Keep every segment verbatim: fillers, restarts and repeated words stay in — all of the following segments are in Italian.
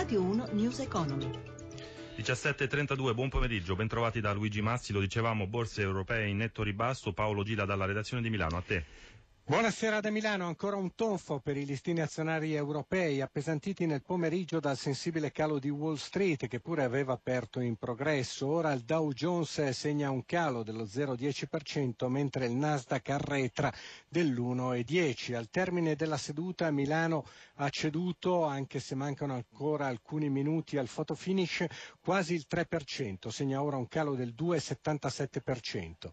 Radio uno News Economy. diciassette e trentadue, buon pomeriggio, bentrovati da Luigi Massi. Lo dicevamo, borse europee in netto ribasso. Paolo Gila dalla redazione di Milano, a te. Buonasera da Milano, ancora un tonfo per i listini azionari europei, appesantiti nel pomeriggio dal sensibile calo di Wall Street, che pure aveva aperto in progresso. Ora il Dow Jones segna un calo dello zero virgola dieci per cento, mentre il Nasdaq arretra dell'uno virgola dieci per cento. Al termine della seduta Milano ha ceduto, anche se mancano ancora alcuni minuti al fotofinish, quasi il tre per cento, segna ora un calo del due virgola settantasette per cento.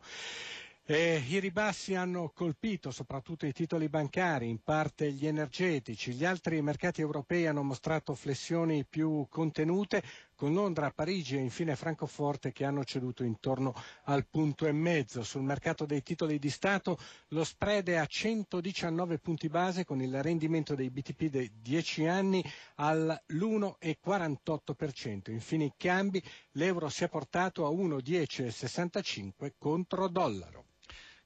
Eh, i ribassi hanno colpito soprattutto i titoli bancari, in parte gli energetici. Gli altri mercati europei hanno mostrato flessioni più contenute, con Londra, Parigi e infine Francoforte che hanno ceduto intorno al punto e mezzo. Sul mercato dei titoli di Stato lo spread è a centodiciannove punti base, con il rendimento dei B T P dei dieci anni all'uno virgola quarantotto per cento. Infine i cambi, l'euro si è portato a uno virgola dieci sessantacinque contro dollaro.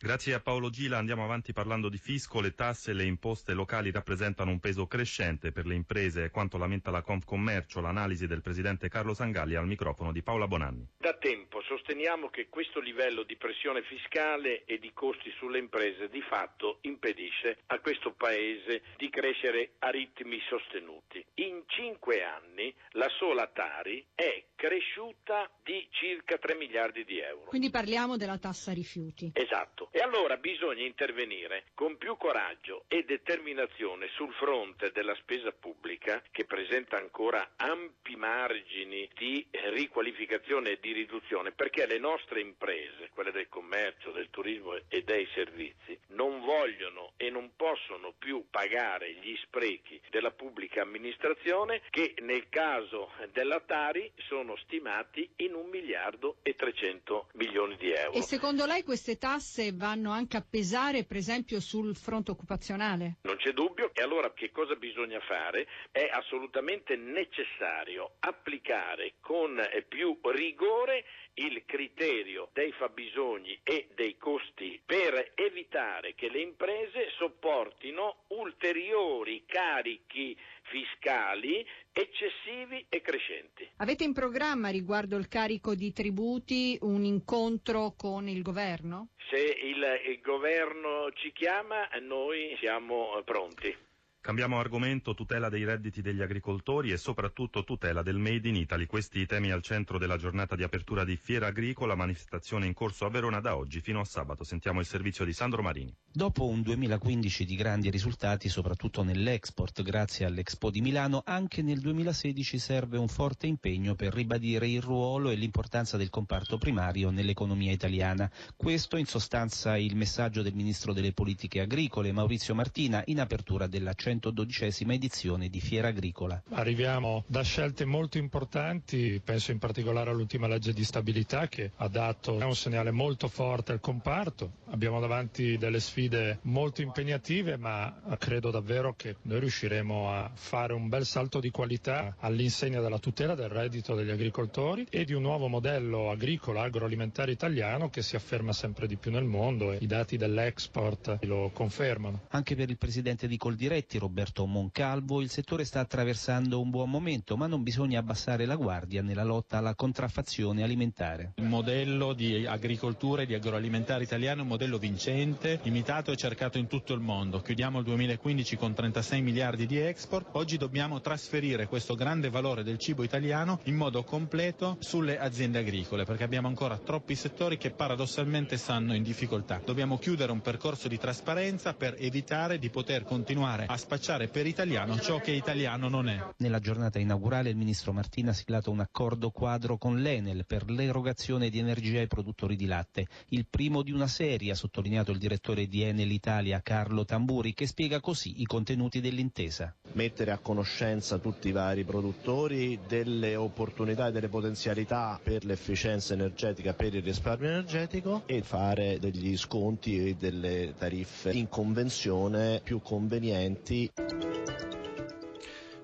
Grazie a Paolo Gila. Andiamo avanti parlando di fisco. Le tasse e le imposte locali rappresentano un peso crescente per le imprese, quanto lamenta la Confcommercio. L'analisi del presidente Carlo Sangalli al microfono di Paola Bonanni. Da tempo sosteniamo che questo livello di pressione fiscale e di costi sulle imprese di fatto impedisce a questo Paese di crescere a ritmi sostenuti. In cinque anni la sola TARI è cresciuta di circa tre miliardi di euro. Quindi parliamo della tassa rifiuti. Esatto. E allora bisogna intervenire con più coraggio e determinazione sul fronte della spesa pubblica, che presenta ancora ampi margini di riqualificazione e di riduzione, perché le nostre imprese, quelle del commercio, del turismo e dei servizi, non vogliono e non possono più pagare gli sprechi della pubblica amministrazione, che nel caso della TARI sono stimati in un miliardo e trecento milioni di euro. E secondo lei queste tasse vanno anche a pesare, per esempio, sul fronte occupazionale? Non c'è dubbio. E allora che cosa bisogna fare? È assolutamente necessario applicare con più rigore il criterio dei fabbisogni e dei costi, per evitare che le imprese sopportino ulteriori carichi fiscali eccessivi e crescenti. Avete in programma, riguardo il carico di tributi, un incontro con il governo? Se il, il governo ci chiama, noi siamo pronti. Cambiamo argomento, tutela dei redditi degli agricoltori e soprattutto tutela del Made in Italy. Questi temi al centro della giornata di apertura di Fiera Agricola, manifestazione in corso a Verona da oggi fino a sabato. Sentiamo il servizio di Sandro Marini. Dopo un duemilaquindici di grandi risultati, soprattutto nell'export, grazie all'Expo di Milano, anche nel duemilasedici serve un forte impegno per ribadire il ruolo e l'importanza del comparto primario nell'economia italiana. Questo in sostanza il messaggio del Ministro delle Politiche Agricole, Maurizio Martina, in apertura della centododicesima edizione di Fiera Agricola. Arriviamo da scelte molto importanti, penso in particolare all'ultima legge di stabilità, che ha dato un segnale molto forte al comparto. Abbiamo davanti delle sfide molto impegnative, ma credo davvero che noi riusciremo a fare un bel salto di qualità all'insegna della tutela del reddito degli agricoltori e di un nuovo modello agricolo agroalimentare italiano che si afferma sempre di più nel mondo, e i dati dell'export lo confermano. Anche per il presidente di Coldiretti, Roberto Moncalvo, il settore sta attraversando un buon momento, ma non bisogna abbassare la guardia nella lotta alla contraffazione alimentare. Il modello di agricoltura e di agroalimentare italiano è un modello vincente, imitato e cercato in tutto il mondo. Chiudiamo il duemilaquindici con trentasei miliardi di export. Oggi dobbiamo trasferire questo grande valore del cibo italiano in modo completo sulle aziende agricole, perché abbiamo ancora troppi settori che paradossalmente stanno in difficoltà. Dobbiamo chiudere un percorso di trasparenza per evitare di poter continuare a spacciare per italiano ciò che italiano non è. Nella giornata inaugurale il ministro Martina ha siglato un accordo quadro con l'Enel per l'erogazione di energia ai produttori di latte. Il primo di una serie, ha sottolineato il direttore di Enel Italia Carlo Tamburi, che spiega così i contenuti dell'intesa. Mettere a conoscenza tutti i vari produttori delle opportunità e delle potenzialità per l'efficienza energetica, per il risparmio energetico, e fare degli sconti e delle tariffe in convenzione più convenienti.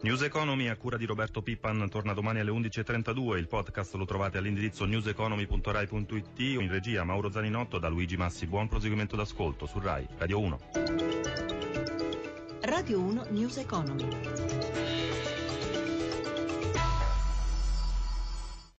News Economy a cura di Roberto Pippan torna domani alle undici e trentadue. Il podcast lo trovate all'indirizzo news economy punto rai punto it. In regia Mauro Zaninotto, da Luigi Massi. Buon proseguimento d'ascolto su Rai Radio uno. Radio uno News Economy.